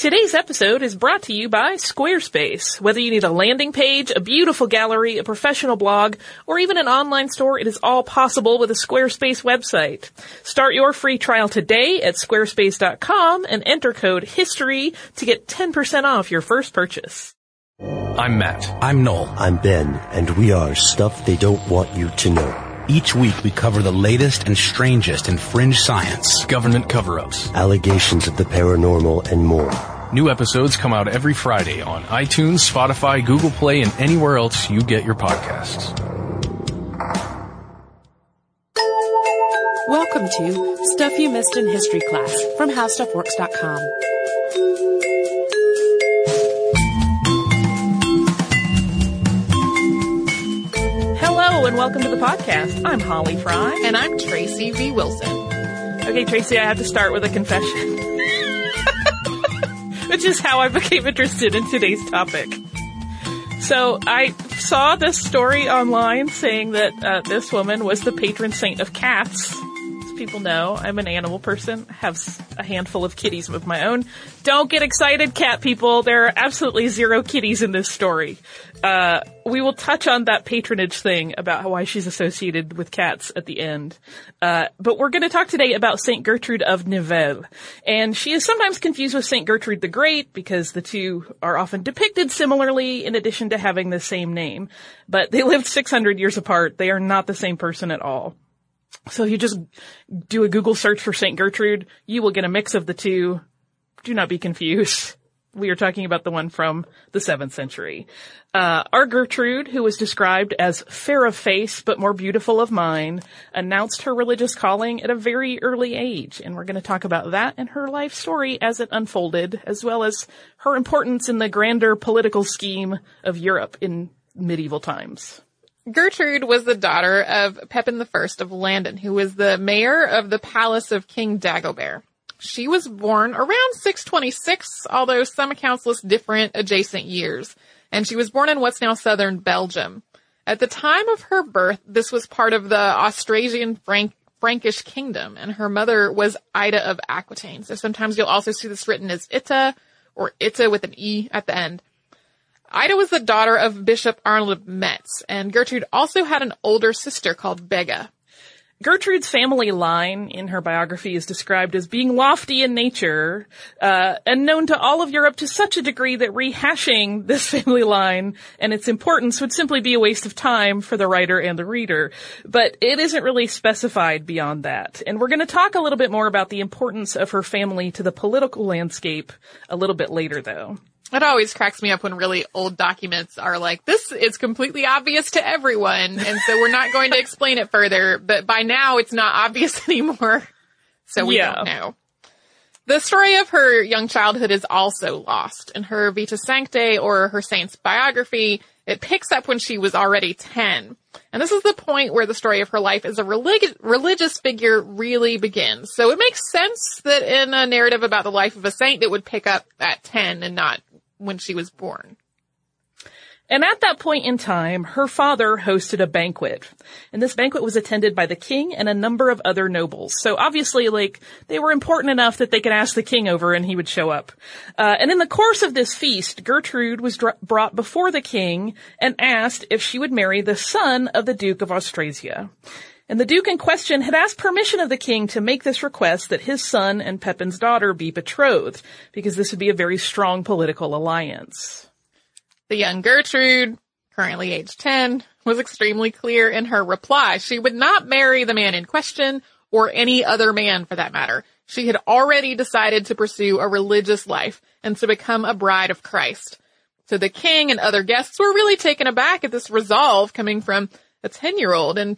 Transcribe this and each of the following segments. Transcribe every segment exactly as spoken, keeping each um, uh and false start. Today's episode is brought to you by Squarespace. Whether you need a landing page, a beautiful gallery, a professional blog, or even an online store, it is all possible with a Squarespace website. Start your free trial today at squarespace dot com and enter code HISTORY to get ten percent off your first purchase. I'm Matt. I'm Noel. I'm Ben, and we are Stuff They Don't Want You To Know. Each week, we cover the latest and strangest in fringe science, government cover-ups, allegations of the paranormal, and more. New episodes come out every Friday on iTunes, Spotify, Google Play, and anywhere else you get your podcasts. Welcome to Stuff You Missed in History Class from How Stuff Works dot com. And welcome to the podcast. I'm Holly Fry. And I'm Tracy V. Wilson. Okay, Tracy, I have to start with a confession. Which is how I became interested in today's topic. So, I saw this story online saying that uh, this woman was the patron saint of cats. As people know, I'm an animal person. I have a handful of kitties of my own. Don't get excited, cat people. There are absolutely zero kitties in this story. Uh, we will touch on that patronage thing about why she's associated with cats at the end. Uh, but we're going to talk today about Saint Gertrude of Nivelles. And she is sometimes confused with Saint Gertrude the Great because the two are often depicted similarly in addition to having the same name. But they lived six hundred years apart. They are not the same person at all. So if you just do a Google search for Saint Gertrude, you will get a mix of the two. Do not be confused. We are talking about the one from the seventh century. Uh, our Gertrude, who was described as fair of face but more beautiful of mind, announced her religious calling at a very early age. And we're going to talk about that and her life story as it unfolded, as well as her importance in the grander political scheme of Europe in medieval times. Gertrude was the daughter of Pepin the First of Landen, who was the mayor of the palace of King Dagobert. She was born around six twenty-six, although some accounts list different adjacent years. And she was born in what's now southern Belgium. At the time of her birth, this was part of the Austrasian Frank- Frankish kingdom, and her mother was Itta of Aquitaine. So sometimes you'll also see this written as Itta or Itta with an E at the end. Itta was the daughter of Bishop Arnulf of Metz, and Gertrude also had an older sister called Begga. Gertrude's family line in her biography is described as being lofty in nature, uh, and known to all of Europe to such a degree that rehashing this family line and its importance would simply be a waste of time for the writer and the reader. But it isn't really specified beyond that. And we're going to talk a little bit more about the importance of her family to the political landscape a little bit later, though. It always cracks me up when really old documents are like, this is completely obvious to everyone, and so we're not going to explain it further, but by now it's not obvious anymore, so we yeah. don't know. The story of her young childhood is also lost. In her Vita Sanctae, or her saint's biography, it picks up when she was already ten. And this is the point where the story of her life as a relig- religious figure really begins. So it makes sense that in a narrative about the life of a saint, it would pick up at ten and not when she was born. And at that point in time, her father hosted a banquet. And this banquet was attended by the king and a number of other nobles. So obviously, like, they were important enough that they could ask the king over and he would show up. Uh, and in the course of this feast, Gertrude was dr- brought before the king and asked if she would marry the son of the Duke of Austrasia. And the Duke in question had asked permission of the king to make this request that his son and Pepin's daughter be betrothed, because this would be a very strong political alliance. The young Gertrude, currently age ten, was extremely clear in her reply. She would not marry the man in question, or any other man for that matter. She had already decided to pursue a religious life and to become a bride of Christ. So the king and other guests were really taken aback at this resolve coming from a ten-year-old, and,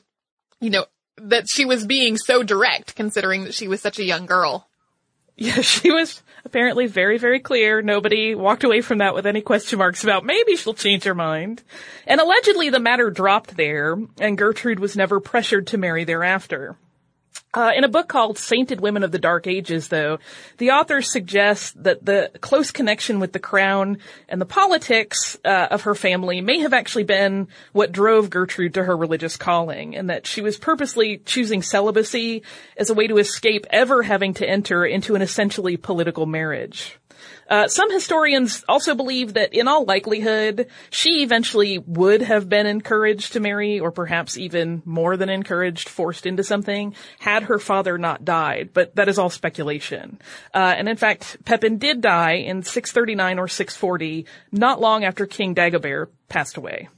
you know, that she was being so direct considering that she was such a young girl. Yeah, she was apparently very, very clear. Nobody walked away from that with any question marks about maybe she'll change her mind. And allegedly the matter dropped there, and Gertrude was never pressured to marry thereafter. Uh, in a book called Sainted Women of the Dark Ages, though, the author suggests that the close connection with the crown and the politics uh, of her family may have actually been what drove Gertrude to her religious calling, and that she was purposely choosing celibacy as a way to escape ever having to enter into an essentially political marriage. Uh, some historians also believe that in all likelihood, she eventually would have been encouraged to marry, or perhaps even more than encouraged, forced into something, had her father not died. But that is all speculation. Uh, and in fact, Pepin did die in six thirty-nine or six forty, not long after King Dagobert passed away.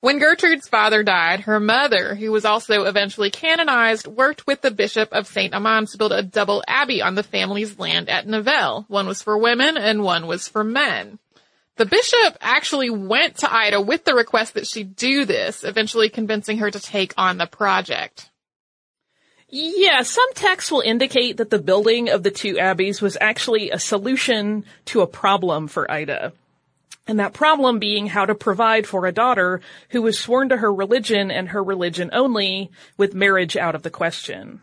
When Gertrude's father died, her mother, who was also eventually canonized, worked with the Bishop of Saint Amand to build a double abbey on the family's land at Nivelles. One was for women and one was for men. The bishop actually went to Ida with the request that she do this, eventually convincing her to take on the project. Yeah, some texts will indicate that the building of the two abbeys was actually a solution to a problem for Ida. And that problem being how to provide for a daughter who was sworn to her religion and her religion only, with marriage out of the question.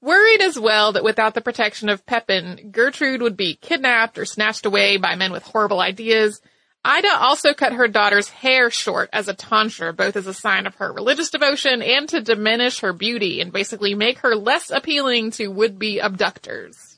Worried as well that without the protection of Pepin, Gertrude would be kidnapped or snatched away by men with horrible ideas, Ida also cut her daughter's hair short as a tonsure, both as a sign of her religious devotion and to diminish her beauty and basically make her less appealing to would-be abductors.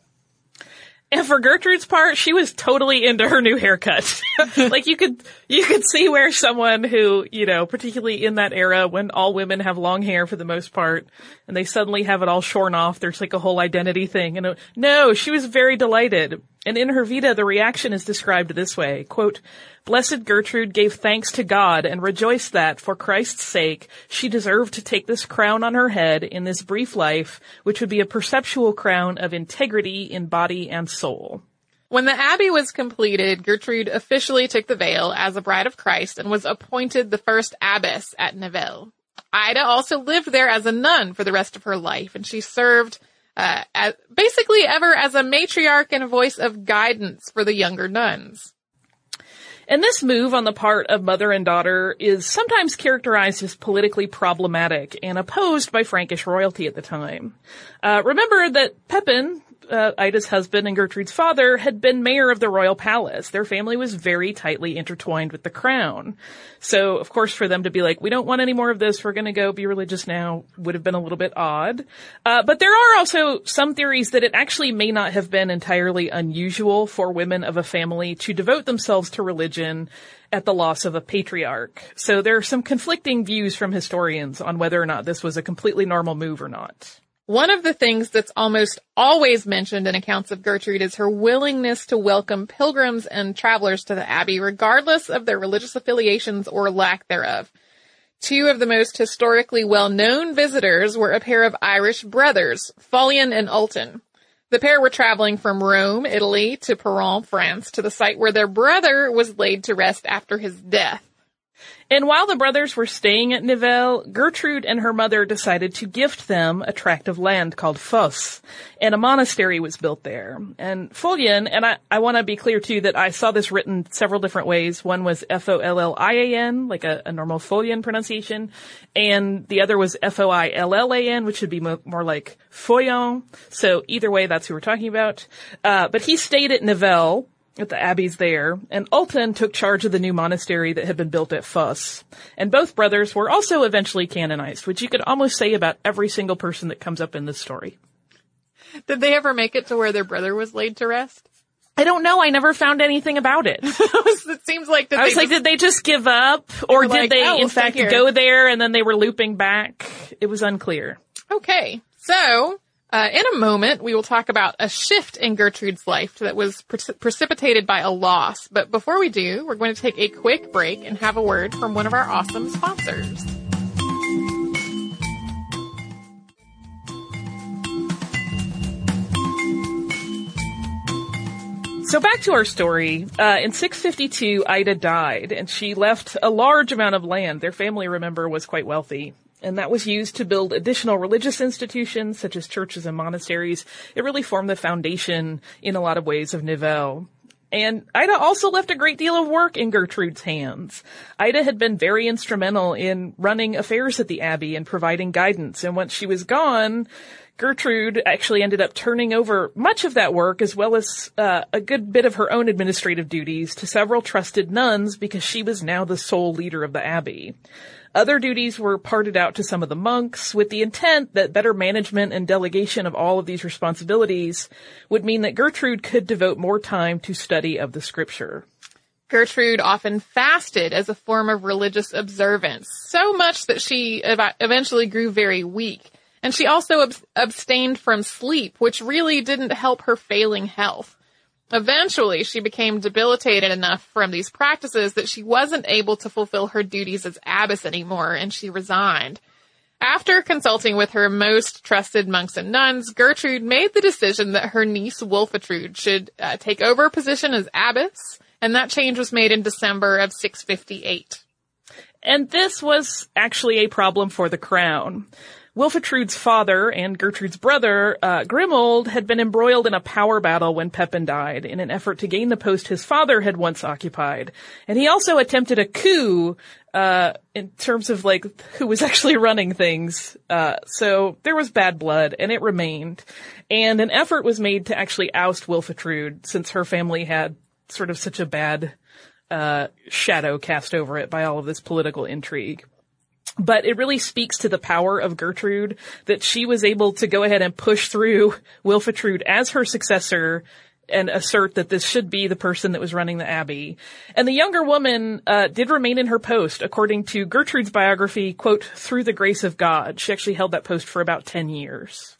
And for Gertrude's part, she was totally into her new haircut. Like, you could, you could see where someone who, you know, particularly in that era when all women have long hair for the most part, and they suddenly have it all shorn off, there's like a whole identity thing. And it, no, she was very delighted. And in her Vita, the reaction is described this way, quote, "Blessed Gertrude gave thanks to God and rejoiced that, for Christ's sake, she deserved to take this crown on her head in this brief life, which would be a perpetual crown of integrity in body and soul." When the abbey was completed, Gertrude officially took the veil as a bride of Christ and was appointed the first abbess at Nivelles. Ida also lived there as a nun for the rest of her life, and she served uh, as, basically ever as a matriarch and a voice of guidance for the younger nuns. And this move on the part of mother and daughter is sometimes characterized as politically problematic and opposed by Frankish royalty at the time. Uh, remember that Pepin, uh, Ida's husband and Gertrude's father, had been mayor of the royal palace. Their family was very tightly intertwined with the crown. So, of course, for them to be like, we don't want any more of this, we're going to go be religious now, would have been a little bit odd. Uh, but there are also some theories that it actually may not have been entirely unusual for women of a family to devote themselves to religion at the loss of a patriarch. So there are some conflicting views from historians on whether or not this was a completely normal move or not. One of the things that's almost always mentioned in accounts of Gertrude is her willingness to welcome pilgrims and travelers to the abbey, regardless of their religious affiliations or lack thereof. Two of the most historically well-known visitors were a pair of Irish brothers, Foillan and Alton. The pair were traveling from Rome, Italy, to Peronne, France, to the site where their brother was laid to rest after his death. And while the brothers were staying at Nivelles, Gertrude and her mother decided to gift them a tract of land called Foss, and a monastery was built there. And Foillan, and I, I want to be clear, too, that I saw this written several different ways. One was F O L L I A N, like a, a normal Foillan pronunciation, and the other was F O I L L A N, which would be mo- more like Foillan. So either way, that's who we're talking about. Uh, but he stayed at Nivelles, at the abbeys there, and Alton took charge of the new monastery that had been built at Foss. And both brothers were also eventually canonized, which you could almost say about every single person that comes up in this story. Did they ever make it to where their brother was laid to rest? I don't know. I never found anything about it. It seems like did I was they like, just, did they just give up, or did like, they oh, in we'll fact go there and then they were looping back? It was unclear. Okay, so. Uh, in a moment, we will talk about a shift in Gertrude's life that was pre- precipitated by a loss. But before we do, we're going to take a quick break and have a word from one of our awesome sponsors. So back to our story. Uh, in six fifty-two, Ida died, and she left a large amount of land. Their family, remember, was quite wealthy. And that was used to build additional religious institutions, such as churches and monasteries. It really formed the foundation, in a lot of ways, of Nivelles. And Ida also left a great deal of work in Gertrude's hands. Ida had been very instrumental in running affairs at the Abbey and providing guidance, and once she was gone, Gertrude actually ended up turning over much of that work as well as uh, a good bit of her own administrative duties to several trusted nuns because she was now the sole leader of the Abbey. Other duties were parted out to some of the monks with the intent that better management and delegation of all of these responsibilities would mean that Gertrude could devote more time to study of the scripture. Gertrude often fasted as a form of religious observance, so much that she eventually grew very weak. And she also ab- abstained from sleep, which really didn't help her failing health. Eventually, she became debilitated enough from these practices that she wasn't able to fulfill her duties as abbess anymore, and she resigned. After consulting with her most trusted monks and nuns, Gertrude made the decision that her niece Wulfetrude should uh, take over a position as abbess, and that change was made in December of six fifty-eight. And this was actually a problem for the crown. Wulfetrude's father and Gertrude's brother, uh, Grimold, had been embroiled in a power battle when Pepin died in an effort to gain the post his father had once occupied. And he also attempted a coup, uh, in terms of, like, who was actually running things. Uh, so there was bad blood, and it remained. And an effort was made to actually oust Wulfetrude since her family had sort of such a bad, uh, shadow cast over it by all of this political intrigue. But it really speaks to the power of Gertrude that she was able to go ahead and push through Wulfetrude as her successor and assert that this should be the person that was running the Abbey. And the younger woman uh did remain in her post, according to Gertrude's biography, quote, through the grace of God. She actually held that post for about ten years.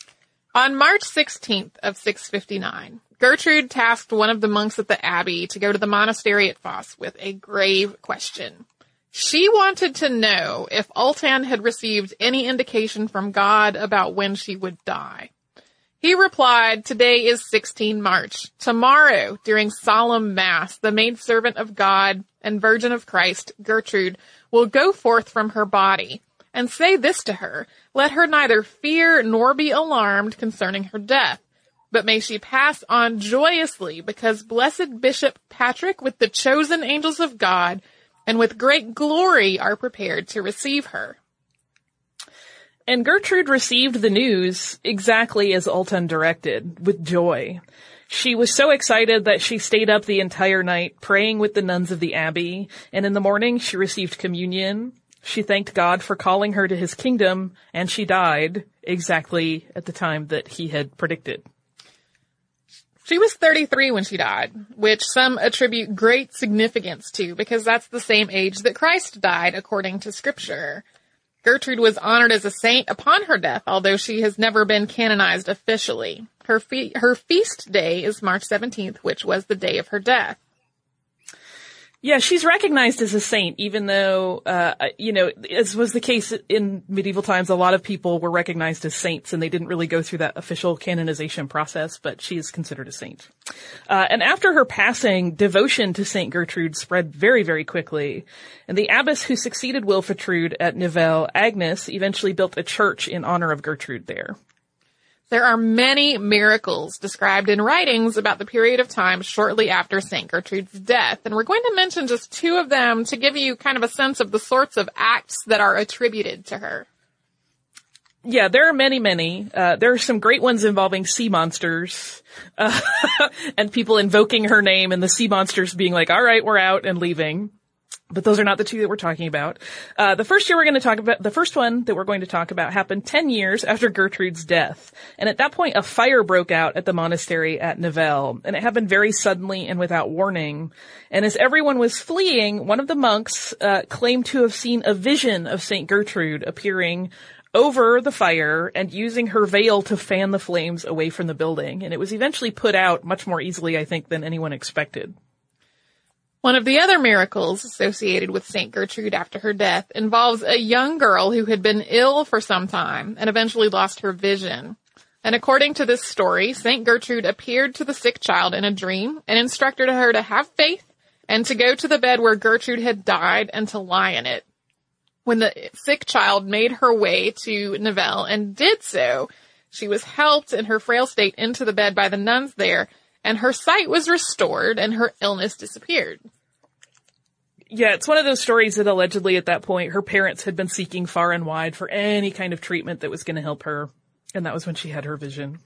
On March sixteenth of six fifty-nine, Gertrude tasked one of the monks at the Abbey to go to the monastery at Foss with a grave question. She wanted to know if Alton had received any indication from God about when she would die. He replied, today is sixteenth of March. Tomorrow, during solemn mass, the maidservant of God and Virgin of Christ, Gertrude, will go forth from her body and say this to her. Let her neither fear nor be alarmed concerning her death, but may she pass on joyously because blessed Bishop Patrick with the chosen angels of God and with great glory are prepared to receive her. And Gertrude received the news exactly as Alton directed, with joy. She was so excited that she stayed up the entire night praying with the nuns of the Abbey, and in the morning she received communion. She thanked God for calling her to his kingdom, and she died exactly at the time that he had predicted. She was thirty-three when she died, which some attribute great significance to because that's the same age that Christ died, according to Scripture. Gertrude was honored as a saint upon her death, although she has never been canonized officially. Her fe- her feast day is March seventeenth, which was the day of her death. Yeah, she's recognized as a saint, even though, uh, you know, as was the case in medieval times, a lot of people were recognized as saints and they didn't really go through that official canonization process, but she is considered a saint. Uh, and after her passing, devotion to Saint Gertrude spread very, very quickly. And the abbess who succeeded Wulfetrude at Nivelles, Agnes, eventually built a church in honor of Gertrude there. There are many miracles described in writings about the period of time shortly after Saint Gertrude's death, and we're going to mention just two of them to give you kind of a sense of the sorts of acts that are attributed to her. Yeah, there are many, many. Uh, there are some great ones involving sea monsters uh, and people invoking her name and the sea monsters being like, all right, we're out and leaving. But those are not the two that we're talking about. Uh, the first year we're going to talk about, the first one that we're going to talk about happened ten years after Gertrude's death. And at that point, a fire broke out at the monastery at Nivelles. And it happened very suddenly and without warning. And as everyone was fleeing, one of the monks, uh, claimed to have seen a vision of Saint Gertrude appearing over the fire and using her veil to fan the flames away from the building. And it was eventually put out much more easily, I think, than anyone expected. One of the other miracles associated with Saint Gertrude after her death involves a young girl who had been ill for some time and eventually lost her vision. And according to this story, Saint Gertrude appeared to the sick child in a dream and instructed her to have faith and to go to the bed where Gertrude had died and to lie in it. When the sick child made her way to Nivelles and did so, she was helped in her frail state into the bed by the nuns there, and her sight was restored and her illness disappeared. Yeah, it's one of those stories that allegedly at that point her parents had been seeking far and wide for any kind of treatment that was going to help her, and that was when she had her vision.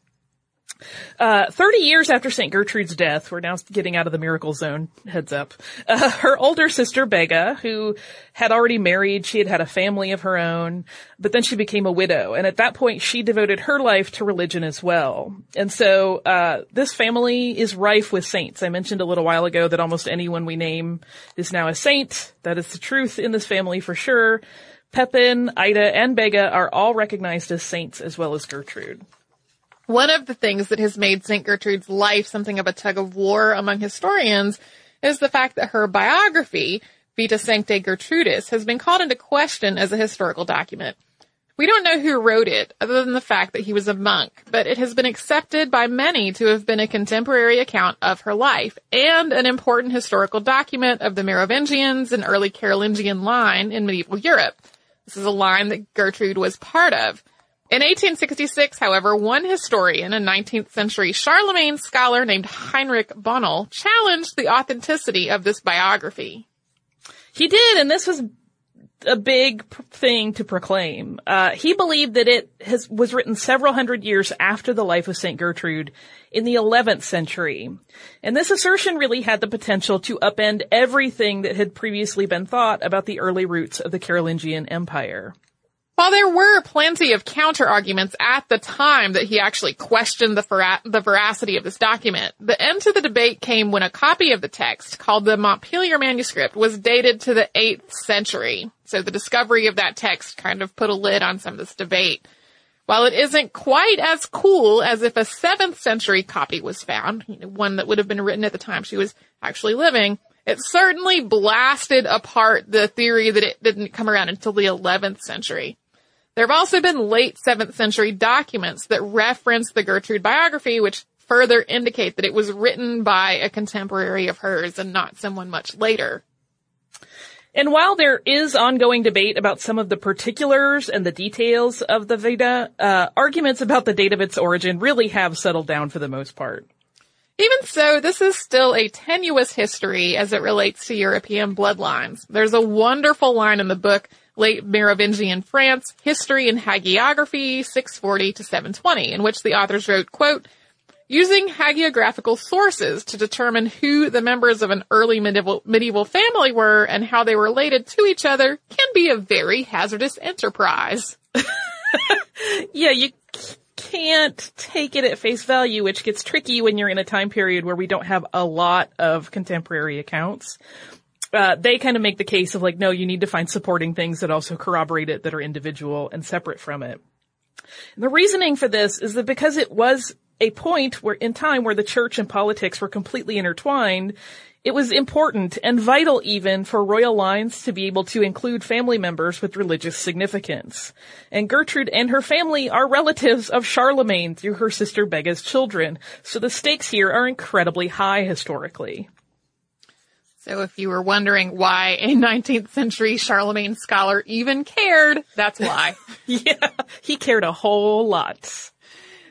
Uh, thirty years after Saint Gertrude's death, we're now getting out of the miracle zone, heads up, uh, her older sister Begga, who had already married, she had had a family of her own, but then she became a widow, and at that point she devoted her life to religion as well. And so uh, this family is rife with saints. I mentioned a little while ago that almost anyone we name is now a saint. That is the truth in this family for sure. Pepin, Itta, and Begga are all recognized as saints as well as Gertrude. One of the things that has made Saint Gertrude's life something of a tug of war among historians is the fact that her biography, Vita Sanctae Gertrudis, has been called into question as a historical document. We don't know who wrote it, other than the fact that he was a monk, but it has been accepted by many to have been a contemporary account of her life and an important historical document of the Merovingians and early Carolingian line in medieval Europe. This is a line that Gertrude was part of. In eighteen sixty-six, however, one historian, a nineteenth century Charlemagne scholar named Heinrich Bonnell, challenged the authenticity of this biography. He did, and this was a big thing to proclaim. Uh, he believed that it has, was written several hundred years after the life of Saint Gertrude in the eleventh century. And this assertion really had the potential to upend everything that had previously been thought about the early roots of the Carolingian Empire. While there were plenty of counter-arguments at the time that he actually questioned the, ver- the veracity of this document, the end to the debate came when a copy of the text, called the Montpelier Manuscript, was dated to the eighth century. So the discovery of that text kind of put a lid on some of this debate. While it isn't quite as cool as if a seventh century copy was found, you know, one that would have been written at the time she was actually living, it certainly blasted apart the theory that it didn't come around until the eleventh century. There have also been late seventh century documents that reference the Gertrude biography, which further indicate that it was written by a contemporary of hers and not someone much later. And while there is ongoing debate about some of the particulars and the details of the Vita, uh, arguments about the date of its origin really have settled down for the most part. Even so, this is still a tenuous history as it relates to European bloodlines. There's a wonderful line in the book, Late Merovingian France, History and Hagiography, six forty to seven twenty, in which the authors wrote, quote, using hagiographical sources to determine who the members of an early medieval, medieval family were and how they related to each other can be a very hazardous enterprise. Yeah, you can't take it at face value, which gets tricky when you're in a time period where we don't have a lot of contemporary accounts. Uh, they kind of make the case of like, no, you need to find supporting things that also corroborate it, that are individual and separate from it. And the reasoning for this is that because it was a point where in time where the church and politics were completely intertwined, it was important and vital even for royal lines to be able to include family members with religious significance. And Gertrude and her family are relatives of Charlemagne through her sister Begga's children, so the stakes here are incredibly high historically. So if you were wondering why a nineteenth century Charlemagne scholar even cared, that's why. Yeah, he cared a whole lot.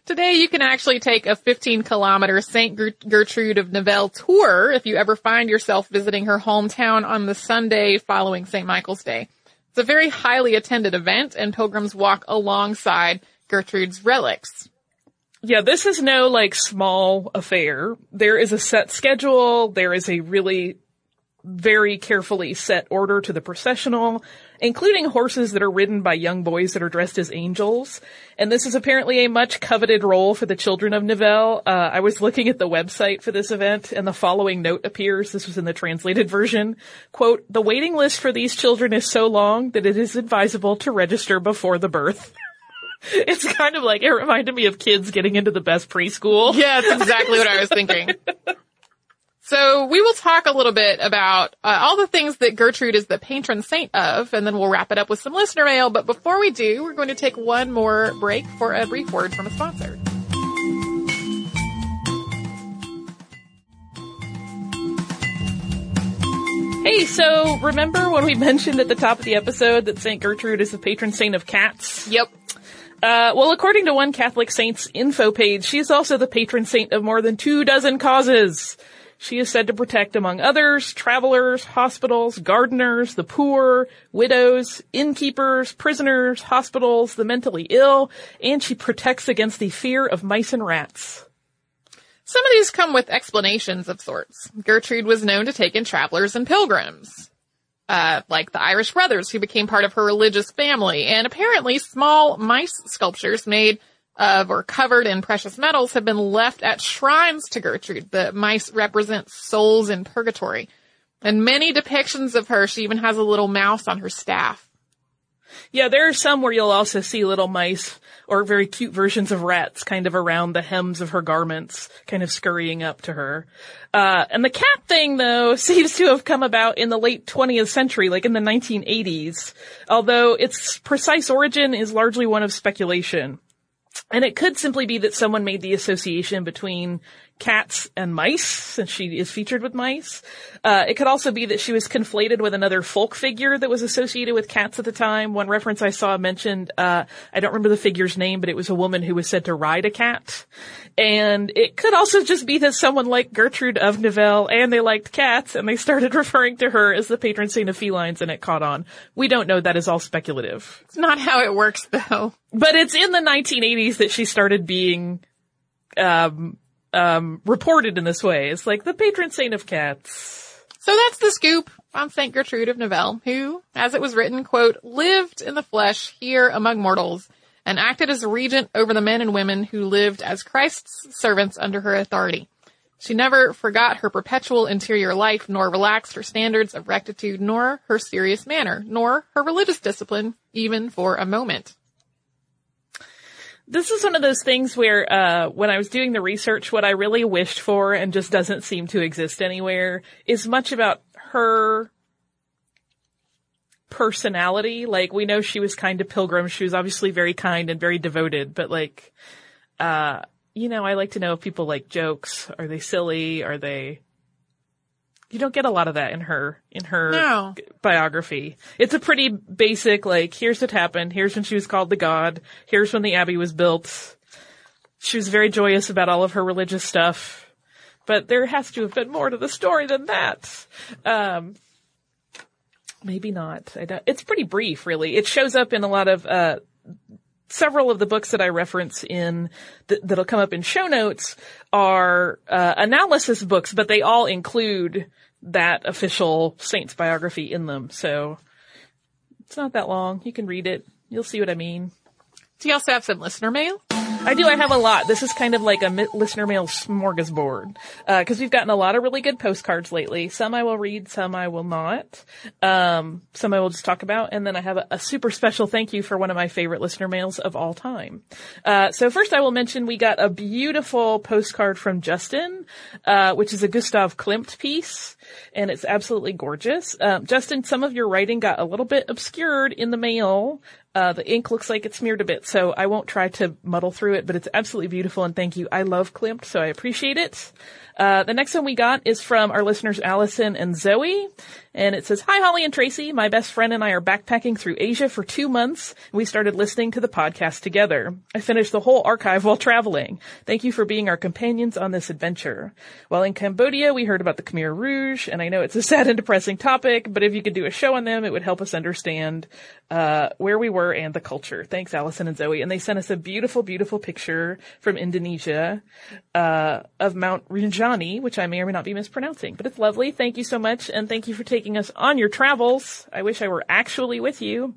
Today you can actually take a fifteen kilometer Saint Gertrude of Nivelles tour if you ever find yourself visiting her hometown on the Sunday following Saint Michael's Day. It's a very highly attended event, and pilgrims walk alongside Gertrude's relics. Yeah, this is no, like, small affair. There is a set schedule. There is a really very carefully set order to the processional, including horses that are ridden by young boys that are dressed as angels. And this is apparently a much coveted role for the children of Nivelles. Uh, I was looking at the website for this event, and the following note appears. This was in the translated version. Quote, the waiting list for these children is so long that it is advisable to register before the birth. It's kind of like, it reminded me of kids getting into the best preschool. Yeah, that's exactly what I was thinking. So we will talk a little bit about uh, all the things that Gertrude is the patron saint of, and then we'll wrap it up with some listener mail. But before we do, we're going to take one more break for a brief word from a sponsor. Hey, so remember when we mentioned at the top of the episode that Saint Gertrude is the patron saint of cats? Yep. Uh, well, according to one Catholic saint's info page, she is also the patron saint of more than two dozen causes. She is said to protect, among others, travelers, hospitals, gardeners, the poor, widows, innkeepers, prisoners, hospitals, the mentally ill, and she protects against the fear of mice and rats. Some of these come with explanations of sorts. Gertrude was known to take in travelers and pilgrims, uh, like the Irish brothers who became part of her religious family, and apparently small mice sculptures made of or covered in precious metals have been left at shrines to Gertrude. The mice represent souls in purgatory. And many depictions of her, she even has a little mouse on her staff. Yeah, there are some where you'll also see little mice or very cute versions of rats kind of around the hems of her garments, kind of scurrying up to her. Uh, and the cat thing, though, seems to have come about in the late twentieth century, like in the nineteen eighties, although its precise origin is largely one of speculation. And it could simply be that someone made the association between cats and mice, since she is featured with mice. Uh, it could also be that she was conflated with another folk figure that was associated with cats at the time. One reference I saw mentioned, uh, I don't remember the figure's name, but it was a woman who was said to ride a cat. And it could also just be that someone liked Gertrude of Nivelles and they liked cats and they started referring to her as the patron saint of felines and it caught on. We don't know. That is all speculative. It's not how it works, though. But it's in the nineteen eighties that she started being um um reported in this way. It's like the patron saint of cats. So that's the scoop on Saint Gertrude of Nivelles, who, as it was written, quote, lived in the flesh here among mortals and acted as regent over the men and women who lived as Christ's servants under her authority. She never forgot her perpetual interior life, nor relaxed her standards of rectitude, nor her serious manner, nor her religious discipline, even for a moment. This is one of those things where, uh, when I was doing the research, what I really wished for and just doesn't seem to exist anywhere is much about her personality. Like, we know she was kind to pilgrims. She was obviously very kind and very devoted, but like, uh, you know, I like to know if people like jokes. Are they silly? Are they... You don't get a lot of that in her, in her no. biography. It's a pretty basic, like, here's what happened. Here's when she was called to God. Here's when the abbey was built. She was very joyous about all of her religious stuff. But there has to have been more to the story than that. Um, maybe not. I don't, it's pretty brief, really. It shows up in a lot of, uh, several of the books that I reference in th- that'll come up in show notes are uh, analysis books, but they all include that official saint's biography in them. So it's not that long. You can read it. You'll see what I mean. Do you also have some listener mail? I do. I have a lot. This is kind of like a listener mail smorgasbord because uh, we've gotten a lot of really good postcards lately. Some I will read, some I will not. Um, some I will just talk about. And then I have a, a super special thank you for one of my favorite listener mails of all time. Uh, so first I will mention we got a beautiful postcard from Justin, uh, which is a Gustav Klimt piece. And it's absolutely gorgeous. Um, Justin, some of your writing got a little bit obscured in the mail. Uh, the ink looks like it's smeared a bit, so I won't try to muddle through it, but it's absolutely beautiful, and thank you. I love Klimt, so I appreciate it. Uh, the next one we got is from our listeners Allison and Zoe, and it says, Hi, Holly and Tracy. My best friend and I are backpacking through Asia for two months, and we started listening to the podcast together. I finished the whole archive while traveling. Thank you for being our companions on this adventure. While in Cambodia, we heard about the Khmer Rouge, and I know it's a sad and depressing topic, but if you could do a show on them, it would help us understand uh where we were and the culture. Thanks, Allison and Zoe. And they sent us a beautiful, beautiful picture from Indonesia uh of Mount Rinjani, which I may or may not be mispronouncing, but it's lovely. Thank you so much, and thank you for taking us on your travels. I wish I were actually with you.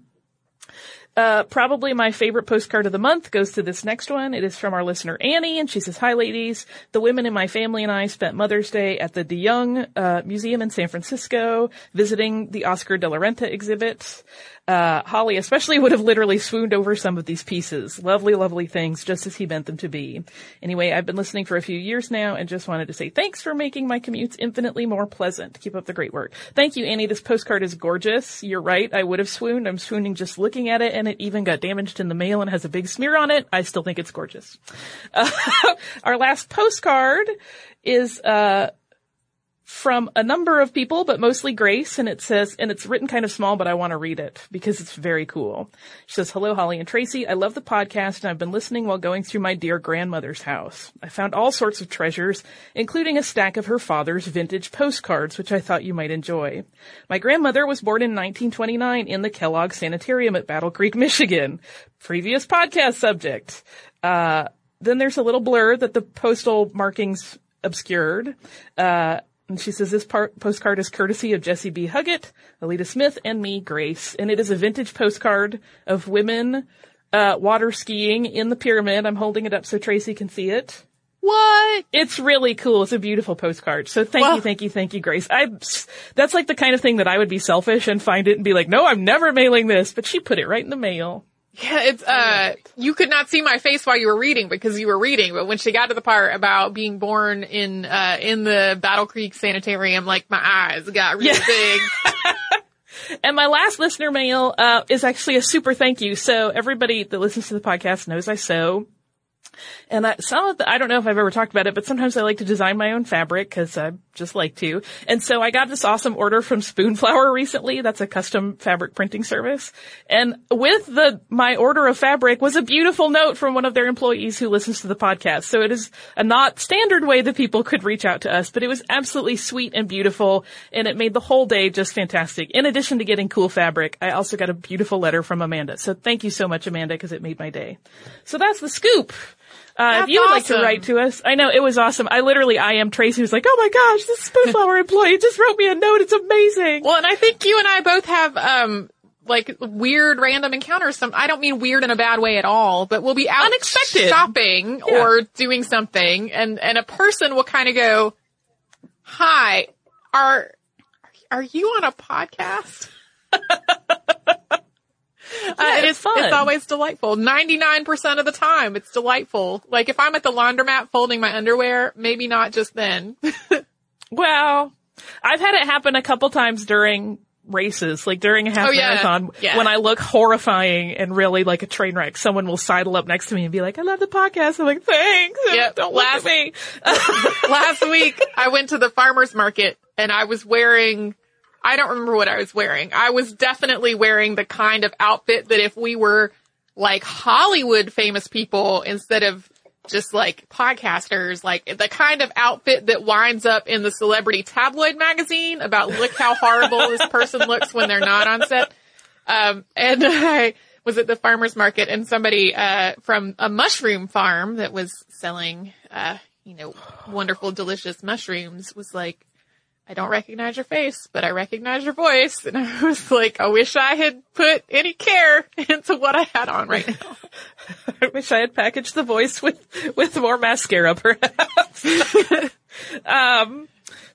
Uh, probably my favorite postcard of the month goes to this next one. It is from our listener Annie, and she says, Hi, ladies. The women in my family and I spent Mother's Day at the DeYoung uh, Museum in San Francisco visiting the Oscar de la Renta exhibit. Uh, Holly especially would have literally swooned over some of these pieces. Lovely, lovely things, just as he meant them to be. Anyway, I've been listening for a few years now and just wanted to say thanks for making my commutes infinitely more pleasant. Keep up the great work. Thank you, Annie. This postcard is gorgeous. You're right. I would have swooned. I'm swooning just looking at it, and it even got damaged in the mail and has a big smear on it. I still think it's gorgeous. Uh, our last postcard is, uh, from a number of people, but mostly Grace, and it says, and it's written kind of small, but I want to read it because it's very cool. She says, hello, Holly and Tracy. I love the podcast, and I've been listening while going through my dear grandmother's house. I found all sorts of treasures, including a stack of her father's vintage postcards, which I thought you might enjoy. My grandmother was born in nineteen twenty-nine in the Kellogg Sanitarium at Battle Creek, Michigan. Previous podcast subject. Uh, then there's a little blur that the postal markings obscured. Uh, and she says, this part, postcard is courtesy of Jesse B. Huggett, Alita Smith, and me, Grace. And it is a vintage postcard of women, uh, water skiing in the pyramid. I'm holding it up so Tracy can see it. What? It's really cool. It's a beautiful postcard. So thank well, you, thank you, thank you, Grace. I, that's like the kind of thing that I would be selfish and find it and be like, no, I'm never mailing this. But she put it right in the mail. Yeah, it's, uh, you could not see my face while you were reading because you were reading, but when she got to the part about being born in, uh, in the Battle Creek Sanitarium, like, my eyes got really yeah. big. And my last listener mail, uh, is actually a super thank you. So everybody that listens to the podcast knows I sew. And I, some of the, I don't know if I've ever talked about it, but sometimes I like to design my own fabric because I just like to. And so I got this awesome order from Spoonflower recently. That's a custom fabric printing service. And with the, my order of fabric was a beautiful note from one of their employees who listens to the podcast. So it is a not standard way that people could reach out to us, but it was absolutely sweet and beautiful. And it made the whole day just fantastic. In addition to getting cool fabric, I also got a beautiful letter from Amanda. So thank you so much, Amanda, because it made my day. So that's the scoop. Uh, if you would awesome. like to write to us, I know it was awesome. I literally, I am Tracy, who's like, oh my gosh, this Spoonflower employee just wrote me a note. It's amazing. Well, and I think you and I both have, um, like weird random encounters. Some, I don't mean weird in a bad way at all, but we'll be out Unexpected. shopping yeah. or doing something and, and a person will kind of go, hi, are, are you on a podcast? Uh, yeah, it's, it's fun. It's always delightful. ninety-nine percent of the time, it's delightful. Like, if I'm at the laundromat folding my underwear, maybe not just then. Well, I've had it happen a couple times during races, like during a half oh, yeah. marathon, yeah. when I look horrifying and really like a train wreck. Someone will sidle up next to me and be like, I love the podcast. I'm like, thanks. Yep. Don't laugh at me. Last week, I went to the farmer's market and I was wearing... I don't remember what I was wearing. I was definitely wearing the kind of outfit that if we were like Hollywood famous people instead of just like podcasters, like the kind of outfit that winds up in the celebrity tabloid magazine about look how horrible this person looks when they're not on set. Um, and I was at the farmer's market and somebody, uh, from a mushroom farm that was selling, uh, you know, wonderful, delicious mushrooms was like, I don't recognize your face, but I recognize your voice. And I was like, I wish I had put any care into what I had on right now. I wish I had packaged the voice with, with more mascara, perhaps. um,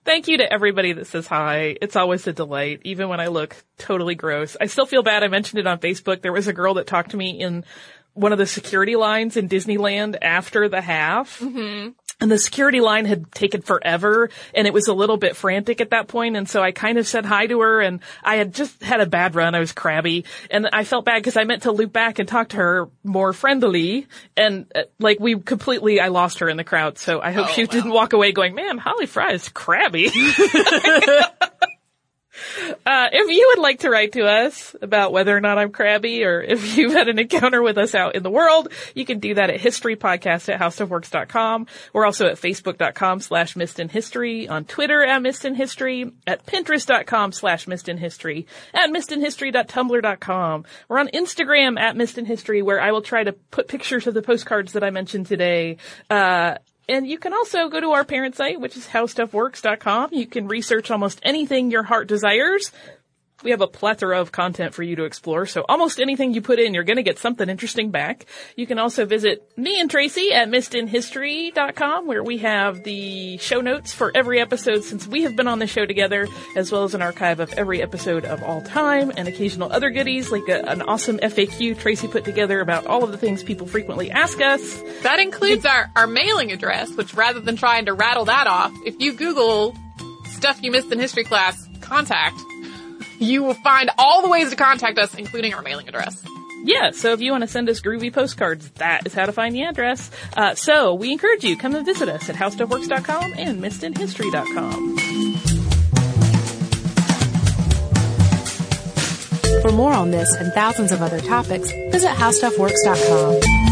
thank you to everybody that says hi. It's always a delight, even when I look totally gross. I still feel bad. I mentioned it on Facebook. There was a girl that talked to me in one of the security lines in Disneyland after the half. Mm-hmm. And the security line had taken forever, and it was a little bit frantic at that point, and so I kind of said hi to her, and I had just had a bad run. I was crabby, and I felt bad because I meant to loop back and talk to her more friendly, and, uh, like, we completely, I lost her in the crowd, so I hope oh, she wow. didn't walk away going, man, Holly Fry is crabby. Uh, if you would like to write to us about whether or not I'm crabby or if you've had an encounter with us out in the world, you can do that at history podcast at how stuff works dot com. We're also at facebook dot com slash missed in history, on Twitter at Missed in History, at pinterest dot com slash missed in history, at missed in history dot tumblr dot com. We're on Instagram at Missed in History, where I will try to put pictures of the postcards that I mentioned today, uh, and you can also go to our parent site, which is how stuff works dot com. You can research almost anything your heart desires. We have a plethora of content for you to explore, so almost anything you put in, you're going to get something interesting back. You can also visit me and Tracy at missed in history dot com, where we have the show notes for every episode since we have been on the show together, as well as an archive of every episode of all time and occasional other goodies, like a, an awesome F A Q Tracy put together about all of the things people frequently ask us. That includes our, our mailing address, which rather than trying to rattle that off, if you Google Stuff You Missed in History Class, contact... You will find all the ways to contact us, including our mailing address. Yeah, so if you want to send us groovy postcards, that is how to find the address. Uh, so we encourage you, come and visit us at how stuff works dot com and missed in history dot com. For more on this and thousands of other topics, visit How Stuff Works dot com.